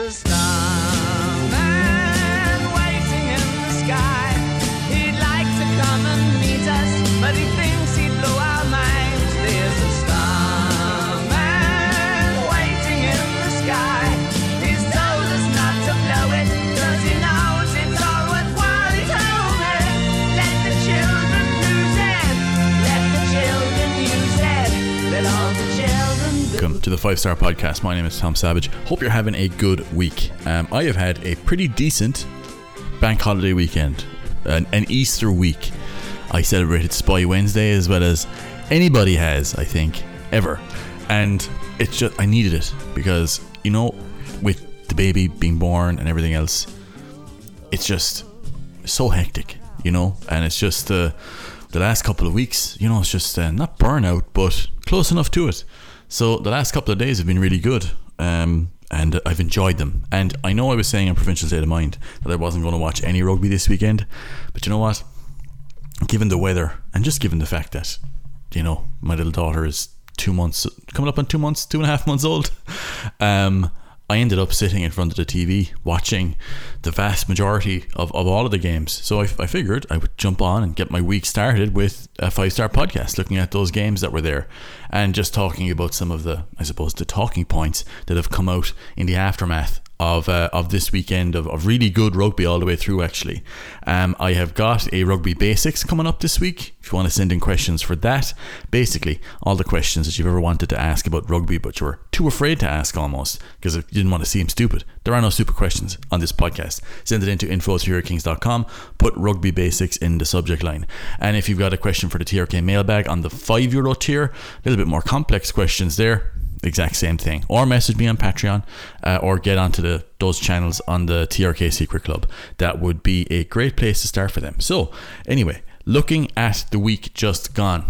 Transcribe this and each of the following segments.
a starman waiting in the sky. He'd like to come and meet us, but he thinks he blew our minds. There's a starman waiting in the sky. He's told us not to blow it, cause he knows it's all worthwhile. He's told it. Let the children lose it. Let the children use it. Let all the children do. Welcome to the 5-Star Podcast. My name is Tom Savage. Hope you're having a good week. I have had a pretty decent bank holiday weekend, an Easter week. I celebrated Spy Wednesday as well as anybody has, I think, ever. And it's just, I needed it because, you know, with the baby being born and everything else, it's just so hectic, you know, and it's just the last couple of weeks, you know, it's just not burnout, but close enough to it. So the last couple of days have been really good, and I've enjoyed them. And I know I was saying on Provincial State of Mind that I wasn't going to watch any rugby this weekend, but you know what? Given the weather and just given the fact that, you know, my little daughter is 2 months, coming up on 2 months, 2.5 months old, I ended up sitting in front of the TV watching the vast majority of all of the games. So I figured I would jump on and get my week started with a 5-Star Podcast, looking at those games that were there and just talking about some of the, I suppose, the talking points that have come out in the aftermath of this weekend of really good rugby all the way through, actually. I have got a Rugby Basics coming up this week, if you want to send in questions for that. Basically, all the questions that you've ever wanted to ask about rugby, but you were too afraid to ask almost, because you didn't want to seem stupid. There are no stupid questions on this podcast. Send it into info@trkings.com, put Rugby Basics in the subject line. And if you've got a question for the TRK mailbag on the €5 tier, a little bit more complex questions there, exact same thing, or message me on Patreon, or get onto those channels on the TRK Secret Club. That would be a great place to start for them. So anyway, looking at the week just gone,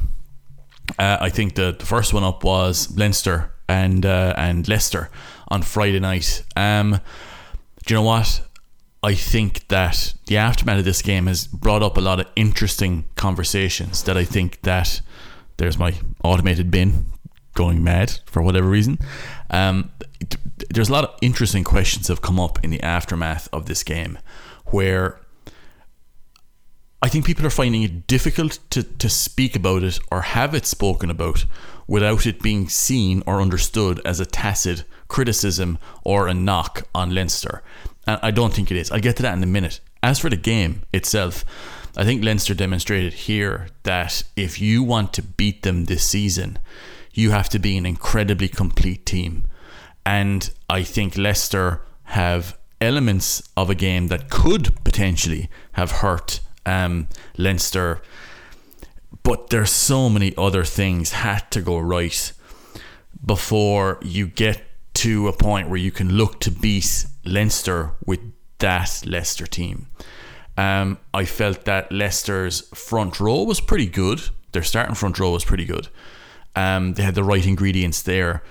I think the first one up was Leinster and Leicester on Friday night. Do you know what? I think that the aftermath of this game has brought up a lot of interesting conversations that I think that, there's my automated bin going mad for whatever reason, there's a lot of interesting questions that have come up in the aftermath of this game, where I think people are finding it difficult to speak about it or have it spoken about without it being seen or understood as a tacit criticism or a knock on Leinster, and I don't think it is. I'll get to that in a minute. As for the game itself, I think Leinster demonstrated here that if you want to beat them this season, you have to be an incredibly complete team. And I think Leicester have elements of a game that could potentially have hurt Leinster, but there's so many other things had to go right before you get to a point where you can look to beat Leinster with that Leicester team. I felt that Leicester's front row was pretty good. Their starting front row was pretty good. They had the right ingredients there.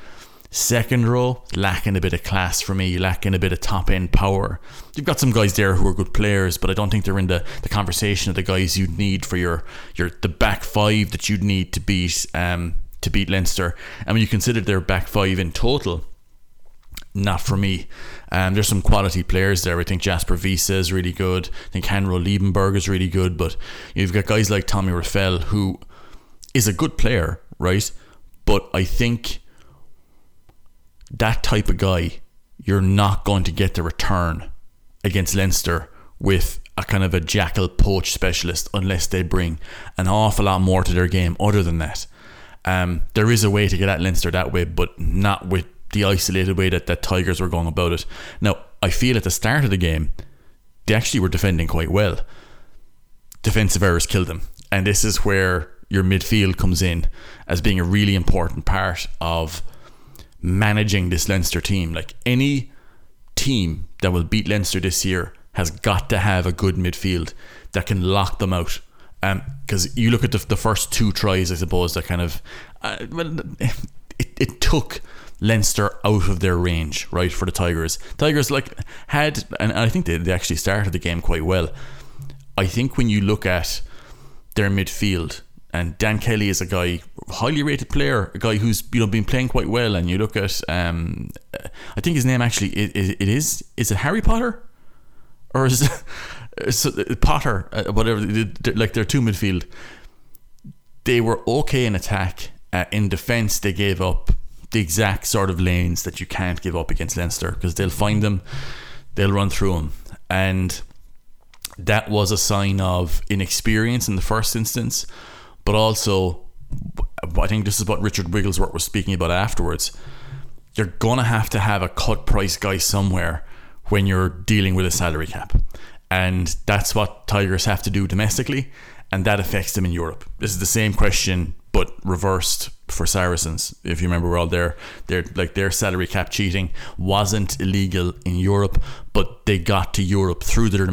Second row, lacking a bit of class for me, lacking a bit of top end power. You've got some guys there who are good players, but I don't think they're in the conversation of the guys you'd need for the back five that you'd need to beat Leinster. And when you consider their back five in total, not for me. There's some quality players there. I think Jasper Visa is really good. I think Hanro Liebenberg is really good, but you've got guys like Tommy Rafael, who is a good player, right? But I think that type of guy, you're not going to get the return against Leinster with a kind of a jackal poach specialist unless they bring an awful lot more to their game other than that. There is a way to get at Leinster that way, but not with the isolated way that Tigers were going about it. Now, I feel at the start of the game, they actually were defending quite well. Defensive errors killed them. And this is where your midfield comes in as being a really important part of managing this Leinster team. Like, any team that will beat Leinster this year has got to have a good midfield that can lock them out. Because you look at the first two tries, I suppose, that kind of... It took Leinster out of their range, right, for the Tigers. Tigers, and I think they actually started the game quite well. I think when you look at their midfield... And Dan Kelly is a guy, highly rated player, a guy who's been playing quite well. And you look at I think his name actually is it Harry Potter, or is it Potter, whatever. Like, they're two midfield. They were okay in attack. In defence, they gave up the exact sort of lanes that you can't give up against Leinster, because they'll find them, they'll run through them, and that was a sign of inexperience in the first instance. But also, I think this is what Richard Wigglesworth was speaking about afterwards. You're gonna have to have a cut price guy somewhere when you're dealing with a salary cap, and that's what Tigers have to do domestically, and that affects them in Europe. This is the same question but reversed for Saracens. If you remember, we're all there. Their salary cap cheating wasn't illegal in Europe, but they got to Europe through their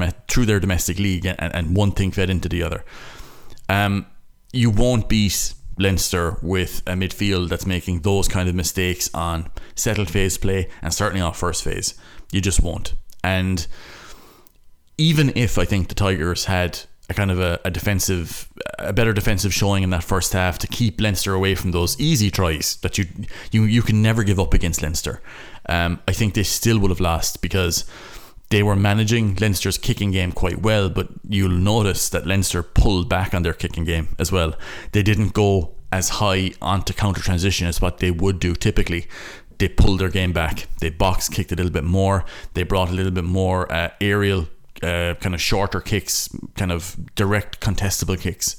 domestic league, and one thing fed into the other. You won't beat Leinster with a midfield that's making those kind of mistakes on settled phase play, and certainly on first phase. You just won't. And even if I think the Tigers had a kind of a better defensive showing in that first half to keep Leinster away from those easy tries that you can never give up against Leinster, I think they still would have lost, because they were managing Leinster's kicking game quite well, but you'll notice that Leinster pulled back on their kicking game as well. They didn't go as high onto counter transition as what they would do typically. They pulled their game back. They box kicked a little bit more. They brought a little bit more aerial, kind of shorter kicks, kind of direct contestable kicks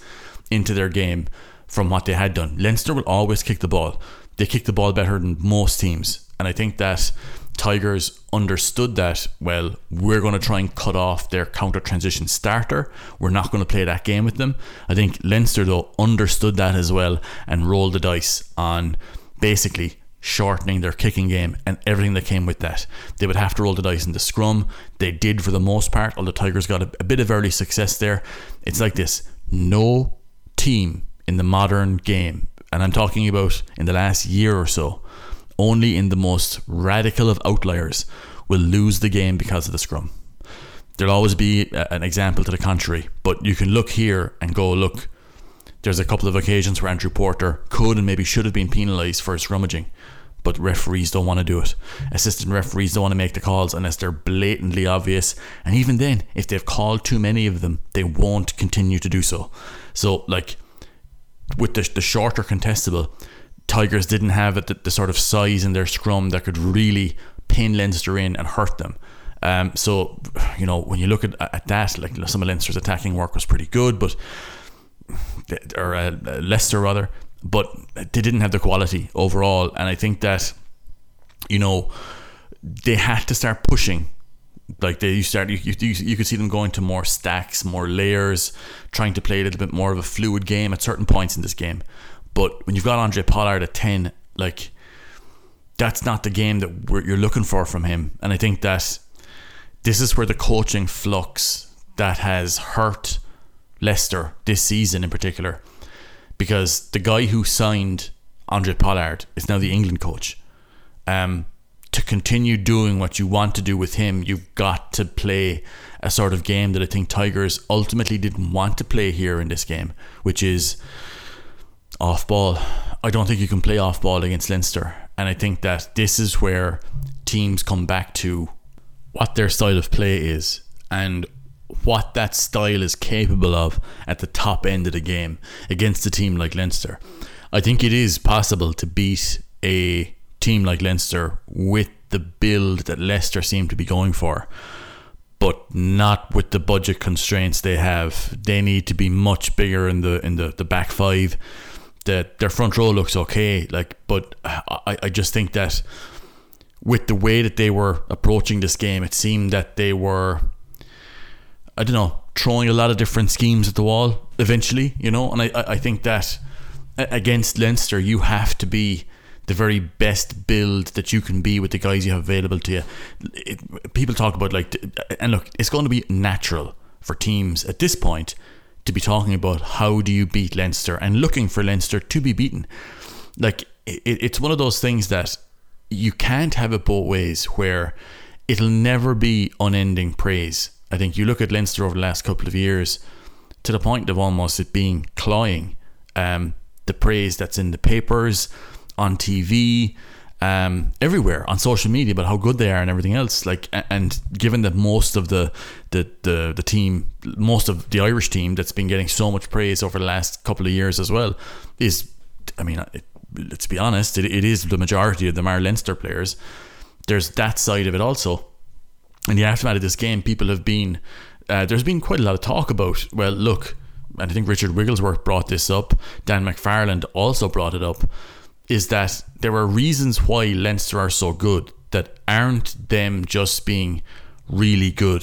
into their game from what they had done. Leinster will always kick the ball. They kick the ball better than most teams, and I think that Tigers understood that. Well, we're going to try and cut off their counter transition starter. We're not going to play that game with them. I think Leinster though understood that as well, and rolled the dice on basically shortening their kicking game and everything that came with that. They would have to roll the dice in the scrum. They did, for the most part, although Tigers got a bit of early success there. It's like this: no team in the modern game, and I'm talking about in the last year or so, only in the most radical of outliers, will lose the game because of the scrum. There'll always be an example to the contrary, but you can look here and go, look, there's a couple of occasions where Andrew Porter could and maybe should have been penalised for scrummaging, but referees don't want to do it. Assistant referees don't want to make the calls unless they're blatantly obvious, and even then, if they've called too many of them, they won't continue to do so. So, like, with the shorter contestable, Tigers didn't have the sort of size in their scrum that could really pin Leinster in and hurt them. So, you know, when you look at that, like, some of Leinster's attacking work was pretty good, or Leicester rather, but they didn't have the quality overall. And I think that, you know, they had to start pushing. Like, you could see them going to more stacks, more layers, trying to play a little bit more of a fluid game at certain points in this game. But when you've got Andre Pollard at 10, like, that's not the game that you're looking for from him. And I think that this is where the coaching flux that has hurt Leicester this season in particular, because the guy who signed Andre Pollard is now the England coach. To continue doing what you want to do with him, you've got to play a sort of game that I think Tigers ultimately didn't want to play here in this game, which is off ball. I don't think you can play off ball against Leinster, and I think that this is where teams come back to what their style of play is and what that style is capable of at the top end of the game against a team like Leinster. I think it is possible to beat a team like Leinster with the build that Leicester seem to be going for, but not with the budget constraints they have. They need to be much bigger in the back five. Their front row looks okay, like, but I just think that with the way that they were approaching this game, it seemed that they were, I don't know, throwing a lot of different schemes at the wall eventually, you know. And I think that against Leinster, you have to be the very best build that you can be with the guys you have available to you. People talk about, like, and look, it's going to be natural for teams at this point to be talking about how do you beat Leinster and looking for Leinster to be beaten. Like, it's one of those things that you can't have it both ways, where it'll never be unending praise. I think you look at Leinster over the last couple of years, to the point of almost it being cloying, the praise that's in the papers, on TV, everywhere on social media about how good they are and everything else. Like, and given that most of the team, most of the Irish team that's been getting so much praise over the last couple of years as well is, I mean, let's be honest, it is the majority of them are Leinster players. There's that side of it also. In the aftermath of this game, people have been, there's been quite a lot of talk about, well, look, and I think Richard Wigglesworth brought this up, Dan McFarland also brought it up, is that there are reasons why Leinster are so good that aren't them just being really good.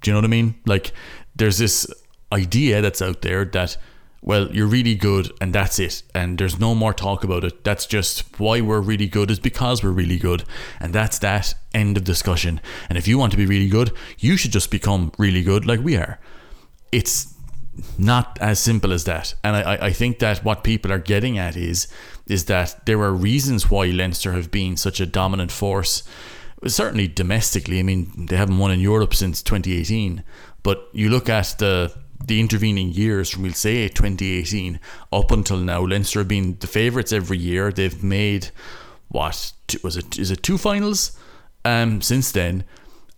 Do you know what I mean? Like, there's this idea that's out there that, well, you're really good and that's it, and there's no more talk about it. That's just why we're really good, is because we're really good, and that's that, end of discussion. And if you want to be really good, you should just become really good like we are. It's not as simple as that. And I think that what people are getting at is that there are reasons why Leinster have been such a dominant force, certainly domestically. I mean, they haven't won in Europe since 2018, but you look at the intervening years from, we'll say, 2018 up until now, Leinster have been the favourites every year. They've made, is it two finals since then?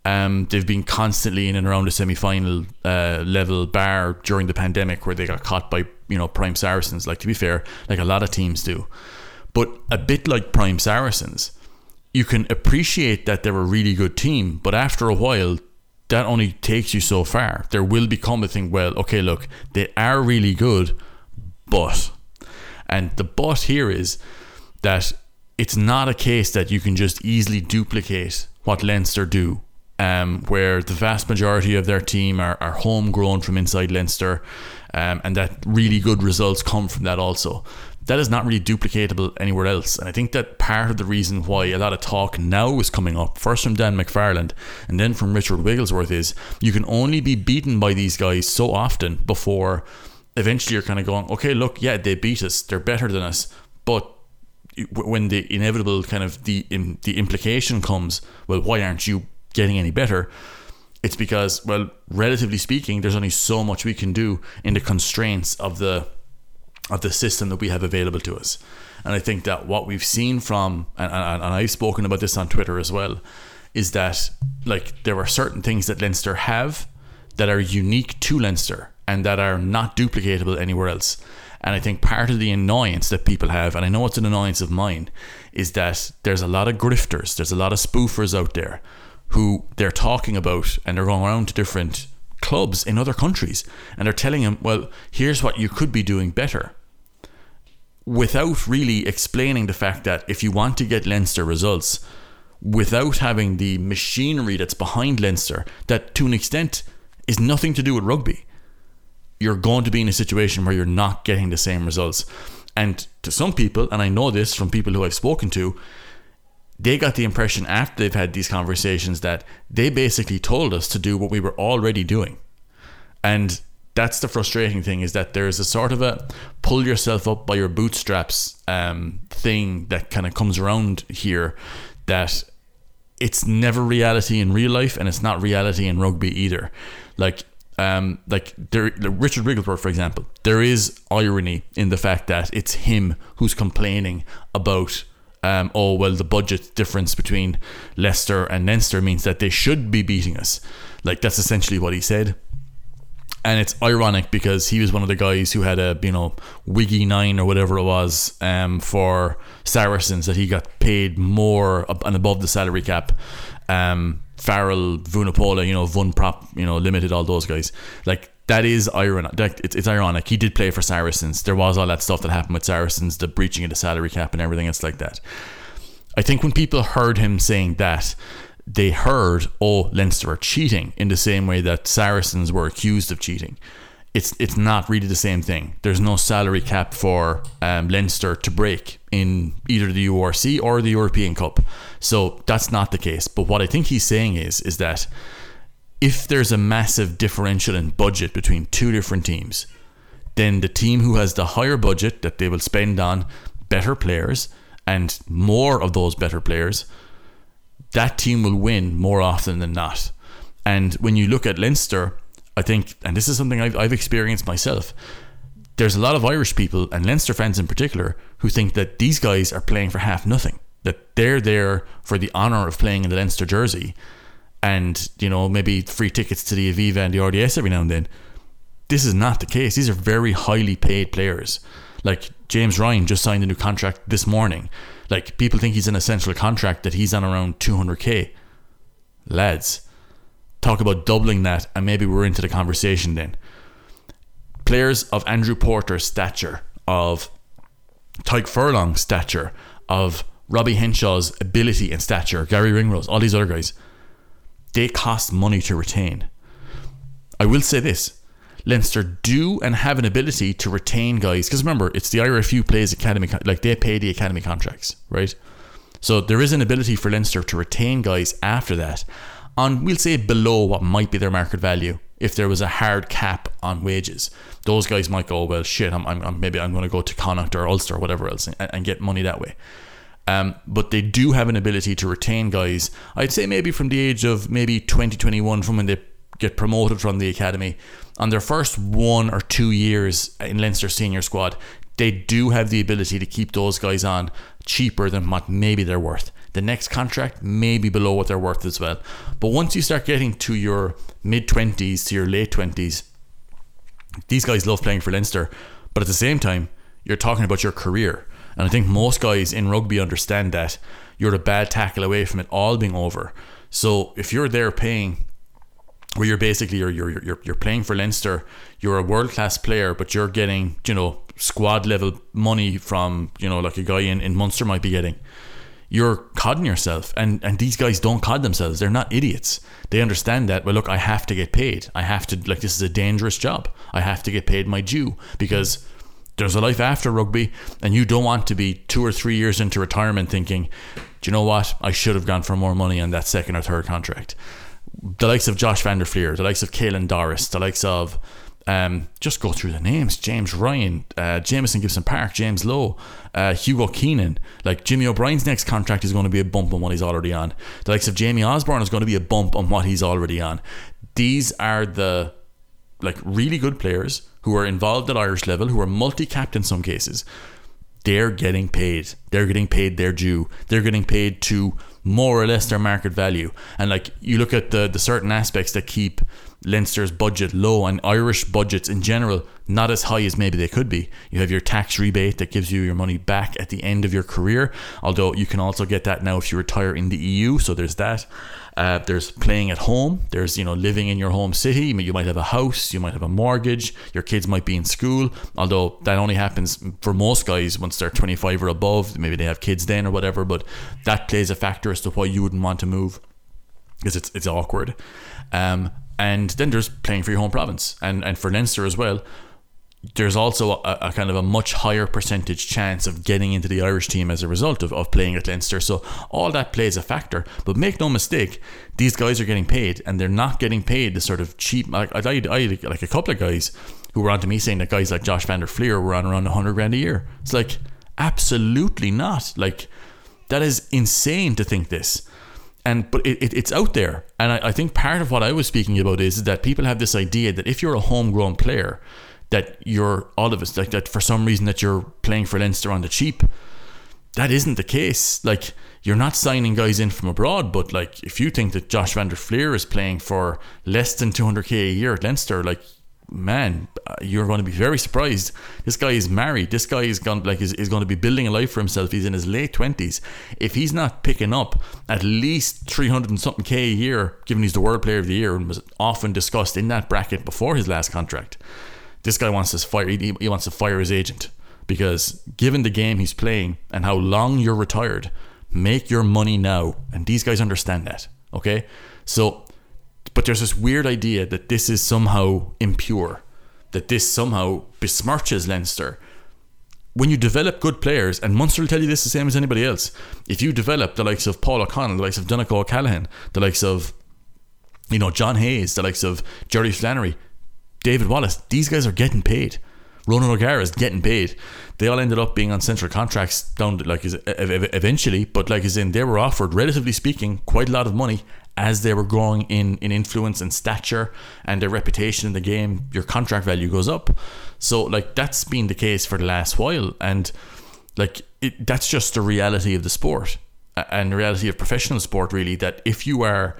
They've been constantly in and around the semi-final level, bar during the pandemic where they got caught by, you know, Prime Saracens, like, to be fair, like a lot of teams do. But a bit like Prime Saracens, you can appreciate that they're a really good team, but after a while, that only takes you so far. There will become a thing, well, okay, look, they are really good, but. And the but here is that it's not a case that you can just easily duplicate what Leinster do, where the vast majority of their team are homegrown from inside Leinster, and that really good results come from that also. That is not really duplicatable anywhere else. And I think that part of the reason why a lot of talk now is coming up, first from Dan McFarland and then from Richard Wigglesworth, is you can only be beaten by these guys so often before eventually you're kind of going, okay, look, yeah, they beat us, they're better than us. But when the inevitable kind of the implication comes, well, why aren't you getting any better? It's because, well, relatively speaking, there's only so much we can do in the constraints of the system that we have available to us. And I think that what we've seen from, and I've spoken about this on Twitter as well, is that, like, there are certain things that Leinster have that are unique to Leinster and that are not duplicatable anywhere else. And I think part of the annoyance that people have, and I know it's an annoyance of mine, is that there's a lot of grifters, there's a lot of spoofers out there who they're talking about, and they're going around to different clubs in other countries and they're telling them, well, here's what you could be doing better, without really explaining the fact that if you want to get Leinster results, without having the machinery that's behind Leinster, that to an extent is nothing to do with rugby, you're going to be in a situation where you're not getting the same results. And to some people, and I know this from people who I've spoken to, they got the impression after they've had these conversations that they basically told us to do what we were already doing. And that's the frustrating thing, is that there's a sort of a pull yourself up by your bootstraps thing that kind of comes around here, that it's never reality in real life and it's not reality in rugby either. Like Richard Wigglesworth, for example, there is irony in the fact that it's him who's complaining about the budget difference between Leicester and Leinster means that they should be beating us. Like, that's essentially what he said. And it's ironic because he was one of the guys who had a, you know, wiggy 9 or whatever it was for Saracens, that he got paid more and above the salary cap. Farrell, Vunapola, you know, Vunprop, you know, Limited, all those guys. Like, that is ironic. It's ironic. He did play for Saracens. There was all that stuff that happened with Saracens, the breaching of the salary cap and everything else like that. I think when people heard him saying that, they heard, oh, Leinster are cheating, in the same way that Saracens were accused of cheating. It's not really the same thing. There's no salary cap for Leinster to break in either the URC or the European Cup. So that's not the case. But what I think he's saying is that if there's a massive differential in budget between two different teams, then the team who has the higher budget that they will spend on better players and more of those better players, that team will win more often than not. And when you look at Leinster, I think, and this is something I've experienced myself, there's a lot of Irish people, and Leinster fans in particular, who think that these guys are playing for half nothing. that they're there for the honour of playing in the Leinster jersey and, you know, maybe free tickets to the Aviva and the RDS every now and then. This is not the case. These are very highly paid players. Like, James Ryan just signed a new contract this morning. Like, people think he's an essential contract, that he's on around 200k. Lads, talk about doubling that, and maybe we're into the conversation then. Players of Andrew Porter's stature, of Tyke Furlong's stature, of Robbie Henshaw's ability and stature, Gary Ringrose, all these other guys, they cost money to retain. I will say this, Leinster do and have an ability to retain guys, because remember, it's the IRFU plays academy, like they pay the academy contracts, right? So there is an ability for Leinster to retain guys after that on, we'll say, below what might be their market value. If there was a hard cap on wages, those guys might go, well, shit, maybe I'm going to go to Connacht or Ulster or whatever else and get money that way. But they do have an ability to retain guys, I'd say maybe from the age of maybe 20, 21, from when they get promoted from the academy. On their first 1 or 2 years in Leinster senior squad, they do have the ability to keep those guys on cheaper than what maybe they're worth. The next contract may be below what they're worth as well. But once you start getting to your mid-20s, to your late 20s, these guys love playing for Leinster. But at the same time, you're talking about your career. And I think most guys in rugby understand that you're a bad tackle away from it all being over. So if you're there paying, where you're basically you're playing for Leinster, you're a world-class player, but you're getting, you know, squad level money from, you know, like a guy in Munster might be getting, you're codding yourself. And these guys don't cod themselves. They're not idiots. They understand that, well, look, I have to get paid. I have to, like, this is a dangerous job. I have to get paid my due, because there's a life after rugby, and you don't want to be 2 or 3 years into retirement thinking, do you know what, I should have gone for more money on that second or third contract. The likes of Josh van der Fleer, the likes of Caelan Doris, the likes of just go through the names, James Ryan, Jameson Gibson Park, James Lowe, Hugo Keenan. Like, Jimmy O'Brien's next contract is going to be a bump on what he's already on. The likes of Jamie Osborne is going to be a bump on what he's already on. These are the, like, really good players who are involved at Irish level, who are multi-capped in some cases. They're getting paid. They're getting paid their due. They're getting paid to more or less their market value. And, like, you look at the certain aspects that keep Leinster's budget low and Irish budgets in general not as high as maybe they could be. You have your tax rebate that gives you your money back at the end of your career, although you can also get that now if you retire in the EU, so there's that. There's playing at home, there's, you know, living in your home city. You might have a house, you might have a mortgage, your kids might be in school, although that only happens for most guys once they're 25 or above. Maybe they have kids then or whatever, but that plays a factor as to why you wouldn't want to move, because it's awkward. And then there's playing for your home province. And for Leinster as well, there's also a kind of a much higher percentage chance of getting into the Irish team as a result of playing at Leinster. So all that plays a factor. But make no mistake, these guys are getting paid, and they're not getting paid the sort of cheap... I like a couple of guys who were onto me saying that guys like Josh van der Fleer were on around 100 grand a year. It's like, absolutely not. Like, that is insane to think this. But it's out there. And I think part of what I was speaking about is that people have this idea that if you're a homegrown player, that you're all of us, like, that for some reason that you're playing for Leinster on the cheap. That isn't the case. Like, you're not signing guys in from abroad, but, like, if you think that Josh van der Fleer is playing for less than 200k a year at Leinster, like, man, you're going to be very surprised. This guy is married. This guy is going to be building a life for himself. He's in his late 20s. If he's not picking up at least 300 and something K a year, given he's the World Player of the Year and was often discussed in that bracket before his last contract, this guy wants to fire. He wants to fire his agent, because given the game he's playing and how long you're retired, make your money now. And these guys understand that. Okay, so. But there's this weird idea that this is somehow impure, that this somehow besmirches Leinster. When you develop good players, and Munster will tell you this the same as anybody else, if you develop the likes of Paul O'Connell, the likes of Donegal O'Callaghan, the likes of, you know, John Hayes, the likes of Jerry Flannery, David Wallace, these guys are getting paid. Ronan O'Gara is getting paid. They all ended up being on central contracts down, like, eventually, but, like, as in, they were offered, relatively speaking, quite a lot of money as they were growing in influence and stature and their reputation in the game. Your contract value goes up. So, like, that's been the case for the last while, and, like, that's just the reality of the sport. and reality of professional sport, really, that if you are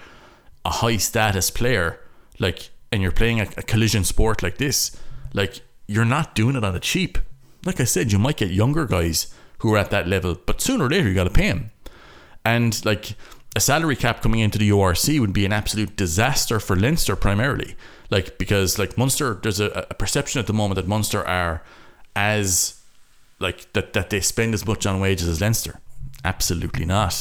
a high status player, like, and you're playing a collision sport like this, like, you're not doing it on the cheap. Like I said, you might get younger guys who are at that level, but sooner or later you got to pay them. And like, a salary cap coming into the URC would be an absolute disaster for Leinster primarily, like, because like Munster, there's a perception at the moment that Munster are as like that they spend as much on wages as Leinster. Absolutely not.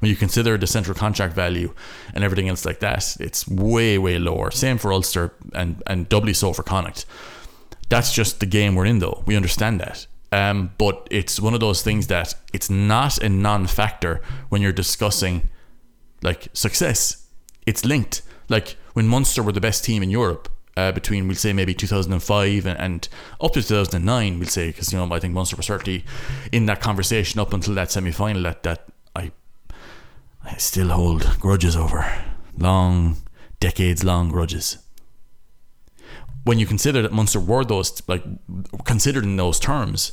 When you consider the central contract value and everything else like that, it's way, way lower. Same for Ulster and doubly so for Connacht. That's just the game we're in, though. We understand that. But it's one of those things that it's not a non-factor when you're discussing like success. It's linked. Like when Munster were the best team in Europe, between, we'll say, maybe 2005 and up to 2009, we'll say, because, you know, I think Munster were certainly in that conversation up until that semi-final that I still hold grudges over, decades long grudges. When you consider that Munster were those, like, considered in those terms,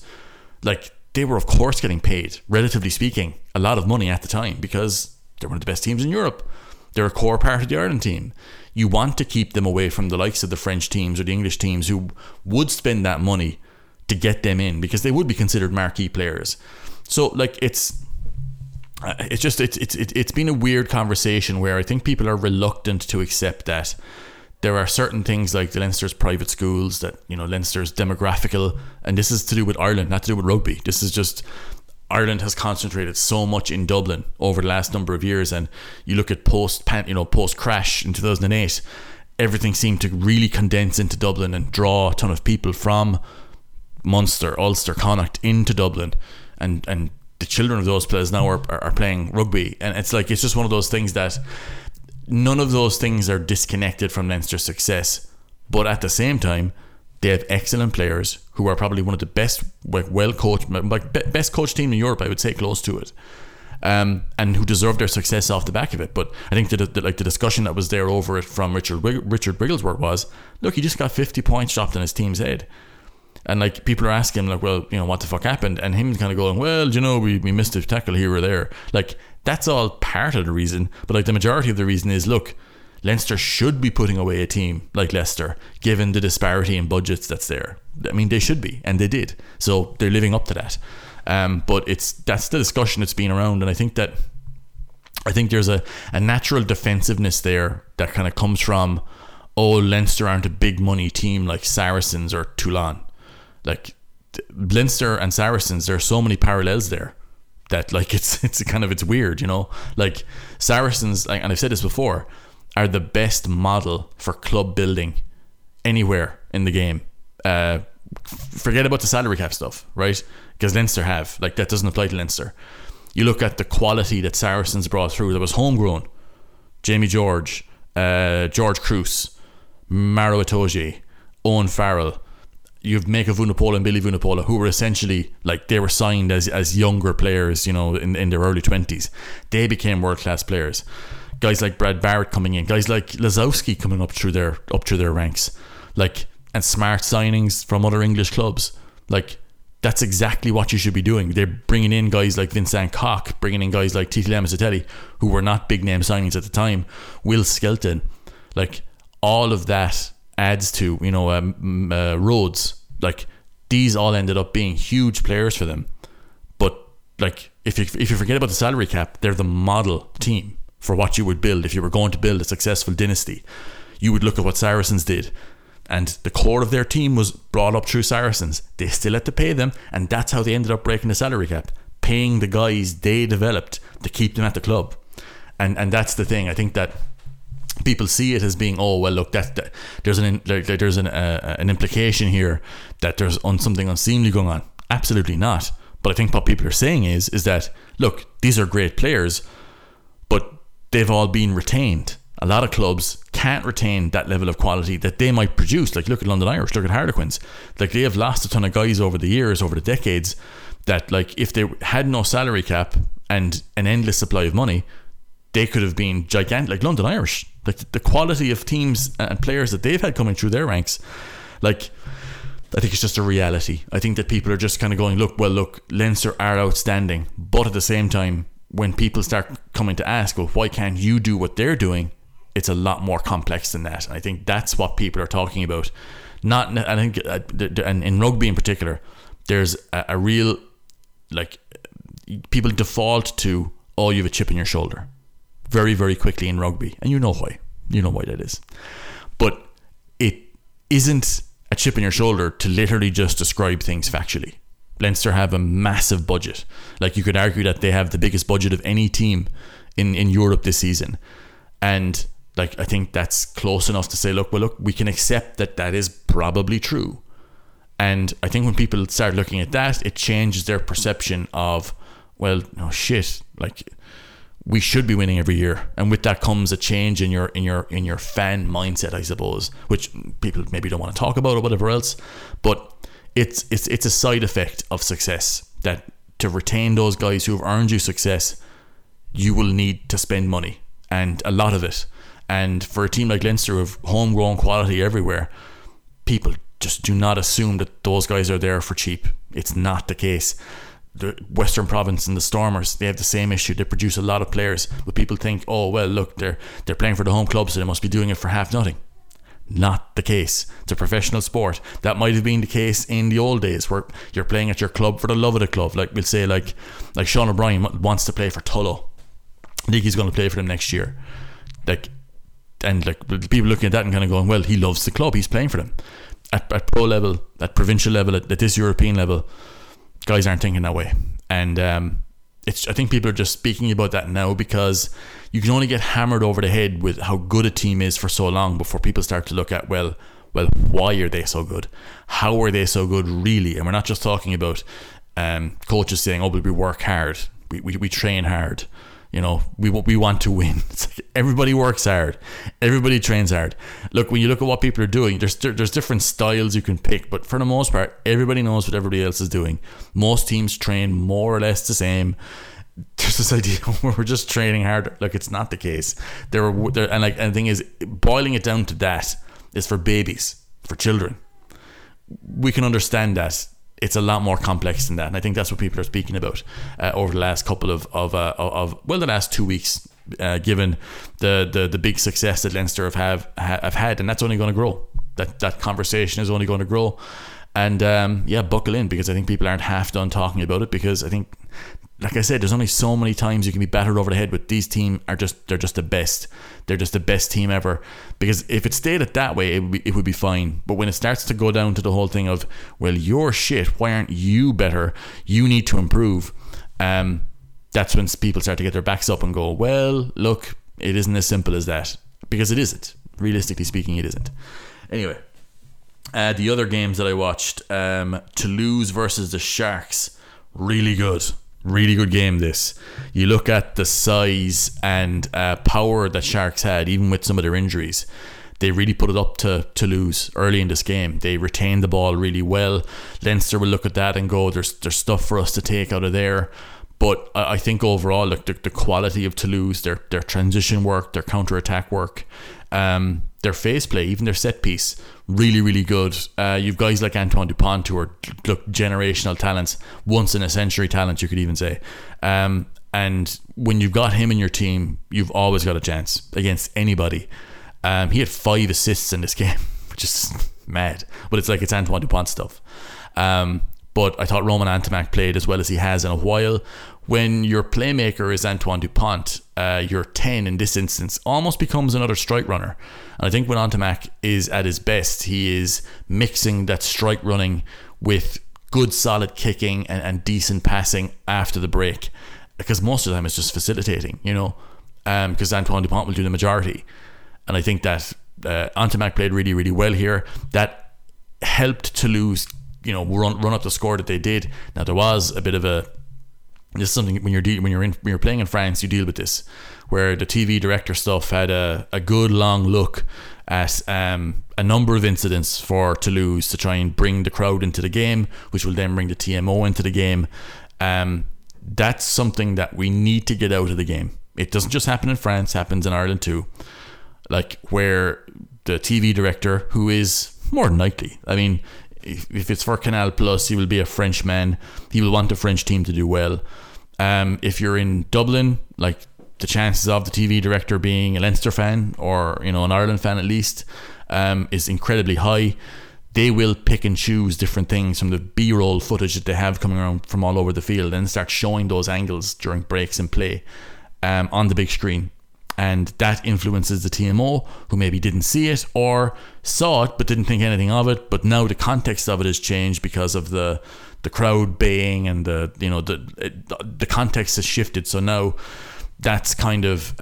like, they were of course getting paid, relatively speaking, a lot of money at the time, because they're one of the best teams in Europe. They're a core part of the Ireland team. You want to keep them away from the likes of the French teams or the English teams who would spend that money to get them in, because they would be considered marquee players. So like, it's been a weird conversation where I think people are reluctant to accept that there are certain things like the Leinster's private schools, that, you know, Leinster's demographical, and this is to do with Ireland, not to do with rugby. This is just, Ireland has concentrated so much in Dublin over the last number of years, and you look at post-crash in 2008, everything seemed to really condense into Dublin and draw a ton of people from Munster, Ulster, Connacht into Dublin, and the children of those players now are playing rugby, and it's like, it's just one of those things that none of those things are disconnected from Leinster's success, but at the same time, they have excellent players who are probably one of the best, best coached team in Europe, I would say, close to it, and who deserve their success off the back of it. But I think that like the discussion that was there over it from Richard Wigglesworth was, look, he just got 50 points dropped on his team's head, and like, people are asking like, well, you know, what the fuck happened, and him kind of going, well, you know, we missed a tackle here or there. Like, that's all part of the reason, but like, the majority of the reason is, look, Leinster should be putting away a team like Leicester, given the disparity in budgets that's there. I mean, they should be, and they did. So they're living up to that. But that's the discussion that's been around, and I think there's a natural defensiveness there that kind of comes from, oh, Leinster aren't a big money team like Saracens or Toulon. Like, Leinster and Saracens, there are so many parallels there that like, it's kind of, it's weird, you know. Like, Saracens, and I've said this before, are the best model for club building anywhere in the game. Forget about the salary cap stuff, right? Because Leinster have, like, that doesn't apply to Leinster. You look at the quality that Saracens brought through that was homegrown. Jamie George, George Cruz, Maro Itoje, Owen Farrell. You have Meka Vunipola and Billy Vunipola, who were essentially, like, they were signed as younger players, you know, in their early 20s. They became world-class players. Guys like Brad Barrett coming in, guys like Lazowski coming up through their ranks, like, and smart signings from other English clubs. Like, that's exactly what you should be doing. They're bringing in guys like Vincent Koch, bringing in guys like Titi Lamazatelli, who were not big name signings at the time. Will Skelton, like, all of that adds to, you know, Rhodes. Like, these all ended up being huge players for them. But like, if you forget about the salary cap, they're the model team for what you would build. If you were going to build a successful dynasty, you would look at what Saracens did, and the core of their team was brought up through Saracens. They still had to pay them, and that's how they ended up breaking the salary cap, paying the guys they developed to keep them at the club. And that's the thing. I think that people see it as being, oh well, look, that there's an implication here that there's something unseemly going on. Absolutely not. But I think what people are saying is that, look, these are great players, but they've all been retained. A lot of clubs can't retain that level of quality that they might produce. Like, look at London Irish, look at Harlequins. Like, they have lost a ton of guys over the years, over the decades, that like, if they had no salary cap and an endless supply of money, they could have been gigantic. Like London Irish, like the quality of teams and players that they've had coming through their ranks. Like, I think it's just a reality. I think that people are just kind of going, look, Leinster are outstanding. But at the same time, when people start coming to ask, well, why can't you do what they're doing? It's a lot more complex than that. And I think that's what people are talking about. And in rugby in particular, there's a real, people default to, oh, you have a chip in your shoulder very, very quickly in rugby. And you know why. You know why that is. But it isn't a chip in your shoulder to literally just describe things factually. Leinster have a massive budget. You could argue that they have the biggest budget of any team in Europe this season. And I think that's close enough to say, look, we can accept that is probably true. And I think when people start looking at that, it changes their perception of, well, no shit, we should be winning every year. And with that comes a change in your fan mindset, I suppose, which people maybe don't want to talk about or whatever else. But it's a side effect of success, that to retain those guys who have earned you success, you will need to spend money, and a lot of it. And for a team like Leinster with homegrown quality everywhere, people just do not assume that those guys are there for cheap. It's not the case. The Western Province and the Stormers, they have the same issue. They produce a lot of players, but people think, oh, well, look, they're playing for the home club, so they must be doing it for half nothing. Not the case. It's a professional sport. That might have been the case in the old days, where you're playing at your club for the love of the club. We'll say, like Sean O'Brien wants to play for Tullow. I think he's going to play for them next year. People looking at that and kind of going, well, he loves the club, he's playing for them. At pro level, at provincial level, at this European level, guys aren't thinking that way. And I think people are just speaking about that now because you can only get hammered over the head with how good a team is for so long before people start to look at, well, why are they so good? How are they so good, really? And we're not just talking about coaches saying, oh, but we work hard, we train hard. We want to win. It's everybody works hard, everybody trains hard. Look, when you look at what people are doing, there's different styles you can pick, but for the most part, everybody knows what everybody else is doing. Most teams train more or less the same. There's this idea where we're just training harder. It's not the case. And the thing is, boiling it down to that is for babies, for children. We can understand that. It's a lot more complex than that, and I think that's what people are speaking about over the last couple of the last 2 weeks, given the big success that Leinster have had, and that's only going to grow. That conversation is only going to grow, and buckle in, because I think people aren't half done talking about it, because I think, like I said, there's only so many times you can be battered over the head with these team they're just the best team ever, because if it stayed at that way, it would be fine. But when it starts to go down to the whole thing of, well, you're shit, why aren't you better, you need to improve, that's when people start to get their backs up and go, well, look, it isn't as simple as that, because it isn't, realistically speaking, it isn't. Anyway, the other games that I watched, Toulouse versus the Sharks, really good game this. You look at the size and power that Sharks had, even with some of their injuries. They really put it up to Toulouse early in this game. They retained the ball really well. Leinster will look at that and go, there's stuff for us to take out of there. But I think overall, look, the quality of Toulouse, their transition work, their counter-attack work, their face play, even their set piece, really, really good. You've guys like Antoine Dupont, who are generational talents, once in a century talents, you could even say. And when you've got him in your team, you've always got a chance against anybody. He had 5 assists in this game, which is mad. But it's Antoine Dupont stuff. But I thought Romain Ntamack played as well as he has in a while. When your playmaker is Antoine Dupont, your 10 in this instance almost becomes another strike runner. And I think when Ntamack is at his best, he is mixing that strike running with good solid kicking and decent passing after the break. Because most of the time it's just facilitating, because Antoine Dupont will do the majority. And I think that Ntamack played really, really well here. That helped Toulouse run up the score that they did. Now there was a bit of a, this is something when you're playing in France, you deal with this, where the TV director stuff had a good long look at a number of incidents for Toulouse to try and bring the crowd into the game, which will then bring the TMO into the game. That's something that we need to get out of the game. It doesn't just happen in France, happens in Ireland too, where the TV director, who is more than likely, if it's for Canal Plus, he will be a Frenchman. He will want the French team to do well. If you're in Dublin, like, the chances of the TV director being a Leinster fan or, you know, an Ireland fan at least, is incredibly high. They will pick and choose different things from the B-roll footage that they have coming around from all over the field and start showing those angles during breaks and play on the big screen. And that influences the TMO, who maybe didn't see it or saw it but didn't think anything of it. But now the context of it has changed because of the crowd baying, and the context has shifted. So now that's kind of,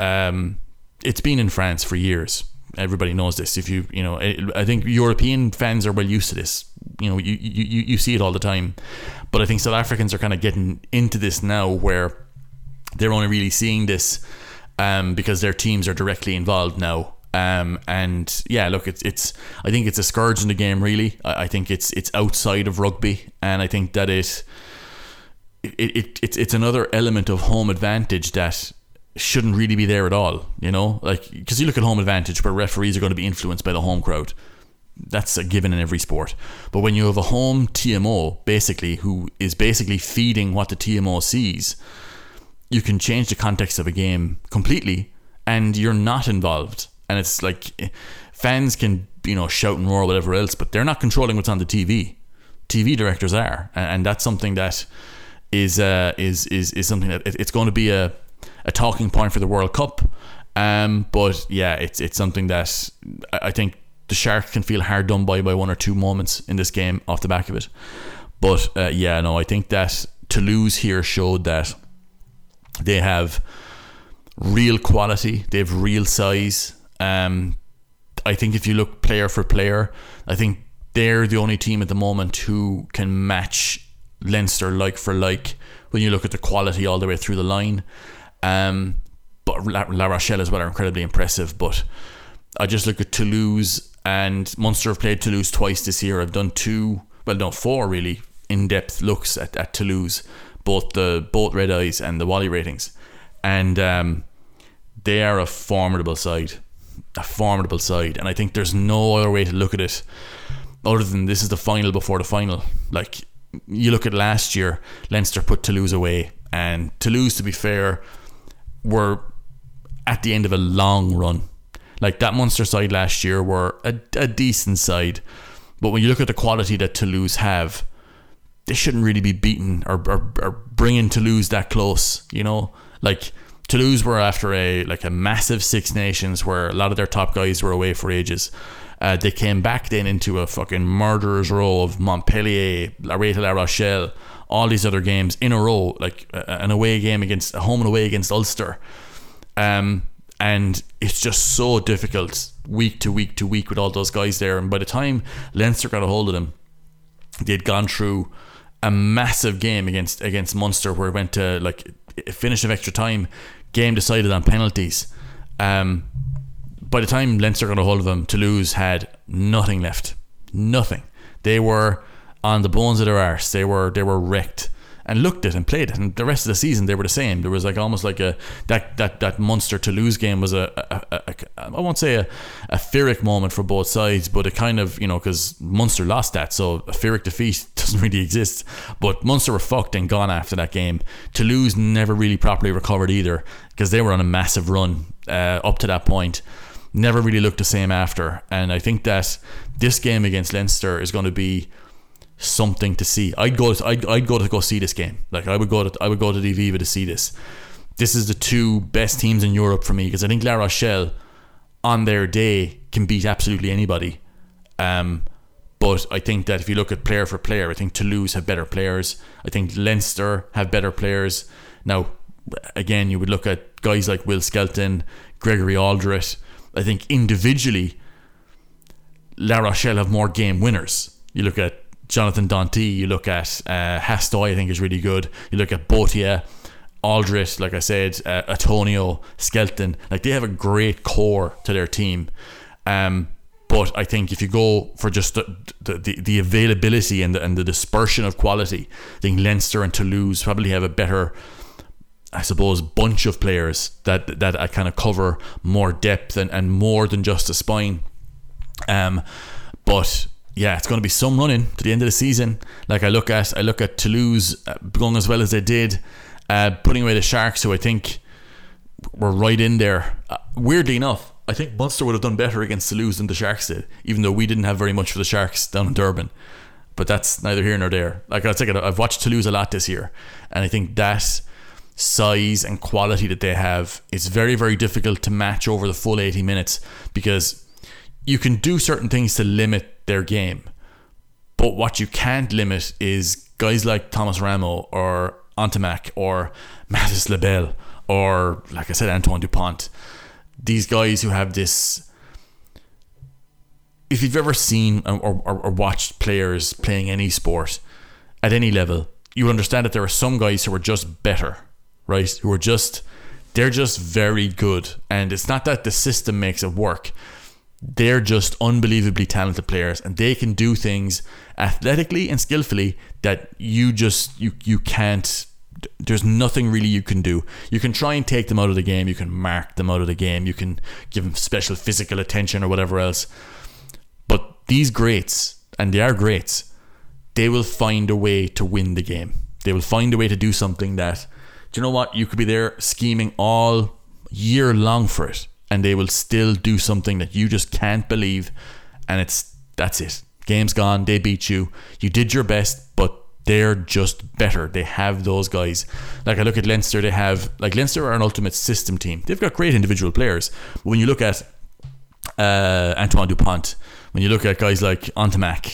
it's been in France for years. Everybody knows this. If you, you know, I think European fans are well used to this. You know, you see it all the time. But I think South Africans are kind of getting into this now, where they're only really seeing this because their teams are directly involved now. And yeah, look, it's I think it's a scourge in the game, really. I think it's outside of rugby, and I think that it's another element of home advantage that shouldn't really be there at all, you know, like, because you look at home advantage where referees are going to be influenced by the home crowd. That's a given in every sport. But when you have a home TMO basically who is basically feeding what the TMO sees, you can change the context of a game completely and you're not involved. And it's like, fans can, you know, shout and roar or whatever else, but they're not controlling what's on the TV directors are, and that's something that is something that it's going to be a talking point for the World Cup. But yeah, it's something that I think the Sharks can feel hard done by one or two moments in this game off the back of it. But I think that Toulouse here showed that they have real quality, they have real size. I think if you look player for player, I think they're the only team at the moment who can match Leinster like for like when you look at the quality all the way through the line. But La Rochelle as well are incredibly impressive. But I just look at Toulouse, and Munster have played Toulouse twice this year. I've done four really in-depth looks at Toulouse, both Red Eyes and the Wally ratings, and they are a formidable side, and I think there's no other way to look at it other than this is the final before the final. Like, you look at last year, Leinster put Toulouse away, and Toulouse, to be fair, were at the end of a long run. Like, that Munster side last year were a decent side, but when you look at the quality that Toulouse have, they shouldn't really be beaten or bringing Toulouse that close, you know. Like, Toulouse were after a massive Six Nations where a lot of their top guys were away for ages. They came back then into a fucking murderer's row of Montpellier, La Rochelle, all these other games in a row, like an away game against a home and away against Ulster. And it's just so difficult week to week to week with all those guys there. And by the time Leinster got a hold of them, they'd gone through a massive game against Munster where it went to like a finish of extra time, game decided on penalties. By the time Leinster got a hold of them, Toulouse had nothing left. Nothing. They were on the bones of their arse. They were wrecked and looked it and played it. And the rest of the season they were the same. There was like almost like a that Munster Toulouse game was I won't say a pyrrhic moment for both sides, but it kind of, you know, because Munster lost that, so a pyrrhic defeat doesn't really exist. But Munster were fucked and gone after that game. Toulouse never really properly recovered either, because they were on a massive run up to that point. Never really looked the same after. And I think that this game against Leinster is going to be something to see. I'd go to see this game. Like, I would go to the Aviva to see this. This is the two best teams in Europe for me, because I think La Rochelle on their day can beat absolutely anybody. But I think that if you look at player for player, I think Toulouse have better players. I think Leinster have better players. Now, again, you would look at guys like Will Skelton, Gregory Aldrett. I think individually, La Rochelle have more game winners. You look at Jonathan Danty, you look at Hastoy, I think is really good. You look at Botia, Aldrich, like I said, Antonio, Skelton. Like, they have a great core to their team. But I think if you go for just the availability and the dispersion of quality, I think Leinster and Toulouse probably have a better, I suppose, bunch of players that I kind of cover more depth and more than just a spine. But yeah, it's going to be some running to the end of the season. Like I look at Toulouse going as well as they did, putting away the Sharks, who I think were right in there. Weirdly enough, I think Munster would have done better against Toulouse than the Sharks did, even though we didn't have very much for the Sharks down in Durban. But that's neither here nor there. Like I've watched Toulouse a lot this year, and I think that size and quality that they have is very, very difficult to match over the full 80 minutes, because you can do certain things to limit their game, but what you can't limit is guys like Thomas Ramo or Ntamack or Mathis Lebel or, like I said, Antoine Dupont. These guys who have this, if you've ever seen or watched players playing any sport at any level, you understand that there are some guys who are just better, right? Who are just, they're just very good. And it's not that the system makes it work. They're just unbelievably talented players, and they can do things athletically and skillfully that you can't. There's nothing really you can do. You can try and take them out of the game. You can mark them out of the game. You can give them special physical attention or whatever else. But these greats, and they are greats, they will find a way to win the game. They will find a way to do something that, do you know what? You could be there scheming all year long for it, and they will still do something that you just can't believe, and that's it. Game's gone, they beat you. You did your best, but they're just better. They have those guys. Like I look at Leinster, they have, like Leinster are an ultimate system team. They've got great individual players. But when you look at Antoine Dupont, when you look at guys like Ntamack,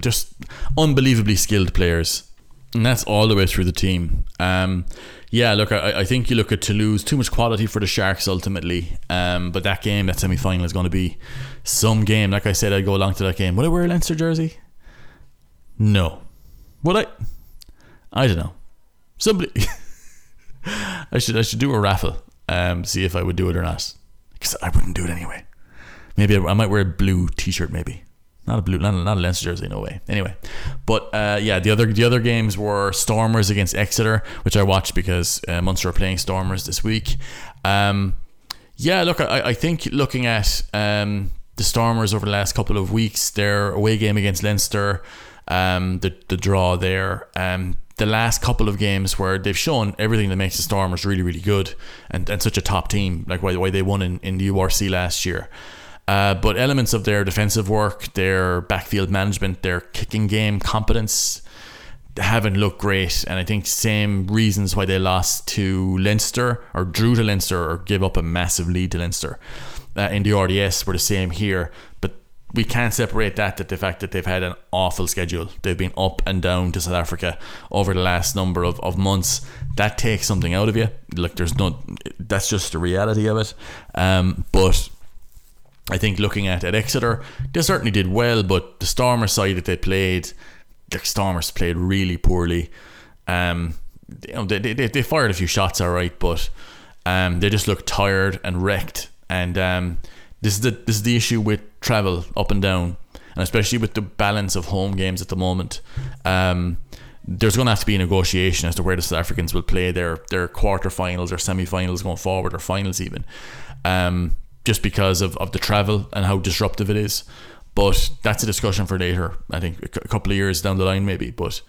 just unbelievably skilled players. And that's all the way through the team. I think you look at Toulouse, too much quality for the Sharks ultimately. But that game, that semi-final, is going to be some game. Like I said, I'd go along to that game. Would I wear a Leinster jersey? No. Would I? I don't know. Somebody, I should do a raffle. See if I would do it or not. Because I wouldn't do it anyway. Maybe I might wear a blue T-shirt. Maybe. Not a blue, not a Leinster jersey, no way. Anyway, but the other games were Stormers against Exeter, which I watched because Munster are playing Stormers this week. I think looking at the Stormers over the last couple of weeks, their away game against Leinster, the draw there, the last couple of games where they've shown everything that makes the Stormers really, really good and such a top team, like why they won in the URC last year. But elements of their defensive work, their backfield management, their kicking game competence haven't looked great. And I think same reasons why they lost to Leinster or drew to Leinster or gave up a massive lead to Leinster in the RDS were the same here. But we can't separate that the fact that they've had an awful schedule. They've been up and down to South Africa over the last number of months. That takes something out of you. Look, that's just the reality of it. But I think looking at Exeter, they certainly did well, but the Stormers side that they played, the Stormers played really poorly. They fired a few shots, all right, but they just looked tired and wrecked. And this is the issue with travel up and down, and especially with the balance of home games at the moment. There's going to have to be a negotiation as to where the South Africans will play their quarterfinals or semi-finals going forward, or finals even. Just because of the travel and how disruptive it is. But that's a discussion for later, I think a couple of years down the line maybe. But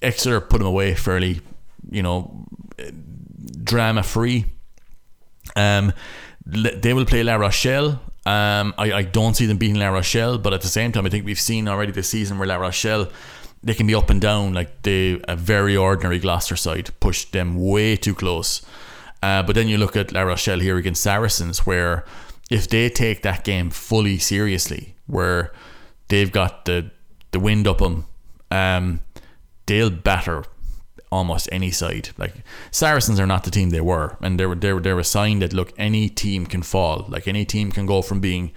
Exeter put them away fairly, drama free. They will play La Rochelle. I don't see them beating La Rochelle, but at the same time I think we've seen already this season where La Rochelle, they can be up and down. Like a very ordinary Gloucester side pushed them way too close. But then you look at La Rochelle here against Saracens, where if they take that game fully seriously, where they've got the wind up them, they'll batter almost any side. Like Saracens are not the team they were, and they were a sign that look, any team can fall. Like any team can go from being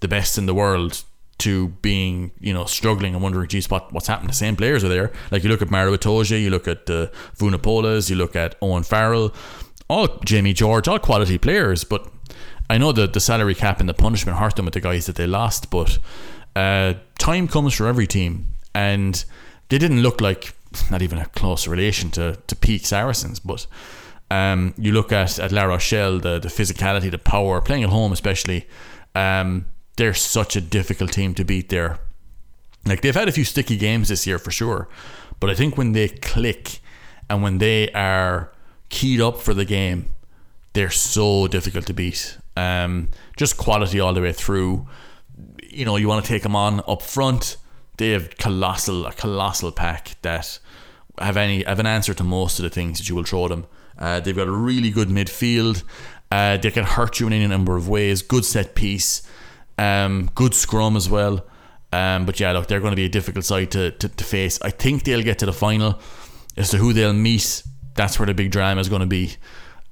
the best in the world to being, struggling and wondering, geez, what's happened? The same players are there. Like you look at Maro Itoje, you look at the Vunapolas, you look at Owen Farrell. All Jamie George, all quality players, but I know that the salary cap and the punishment hurt them with the guys that they lost, but time comes for every team, and they didn't look like, not even a close relation to peak Saracens, but you look at La Rochelle, the physicality, the power, playing at home especially, they're such a difficult team to beat there. Like, they've had a few sticky games this year for sure, but I think when they click and when they are keyed up for the game, they're so difficult to beat. Just quality all the way through. You know, you want to take them on up front. They have a colossal pack that have an answer to most of the things that you will throw them. They've got a really good midfield. They can hurt you in any number of ways. Good set piece, good scrum as well. But yeah, look, they're going to be a difficult side to face. I think they'll get to the final. As to who they'll meet, that's where the big drama is going to be.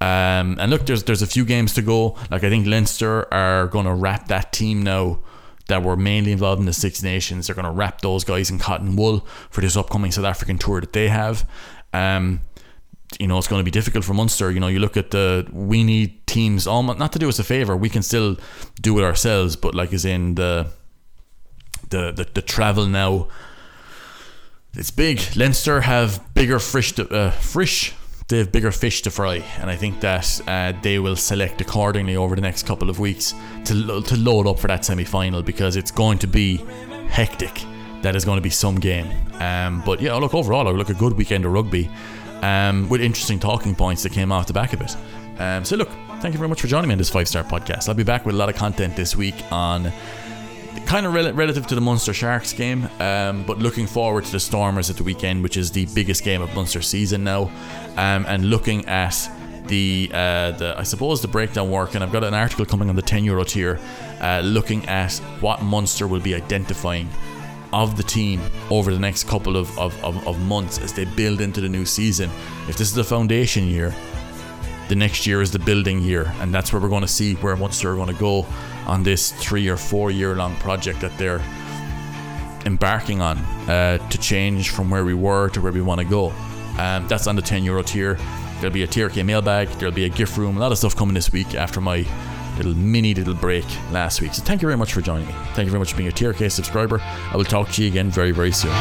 And look, there's a few games to go. Like, I think Leinster are going to wrap that team now that were mainly involved in the Six Nations. They're going to wrap those guys in cotton wool for this upcoming South African tour that they have. You know, it's going to be difficult for Munster. You know, you look at we need teams, almost not to do us a favour, we can still do it ourselves, but like as in the travel now, it's big. Leinster have bigger They have bigger fish to fry, and I think that they will select accordingly over the next couple of weeks to load up for that semi-final, because it's going to be hectic. That is going to be some game. But yeah, look, overall, a good weekend of rugby with interesting talking points that came off the back of it. So look, thank you very much for joining me on this 5-star podcast. I'll be back with a lot of content this week on kind of relative to the Munster Sharks game, but looking forward to the Stormers at the weekend, which is the biggest game of Munster season now, and looking at the breakdown work. And I've got an article coming on the €10 tier looking at what Munster will be identifying of the team over the next couple of months as they build into the new season. If this is the foundation year, the next year is the building year, and that's where we're going to see where Munster are going to go on this 3 or 4 year long project that they're embarking on to change from where we were to where we want to go. That's on the €10 tier. There'll be a TRK mailbag, there'll be a gift room, a lot of stuff coming this week after my little break last week. So thank you very much for joining me. Thank you very much for being a TRK subscriber. I will talk to you again very, very soon.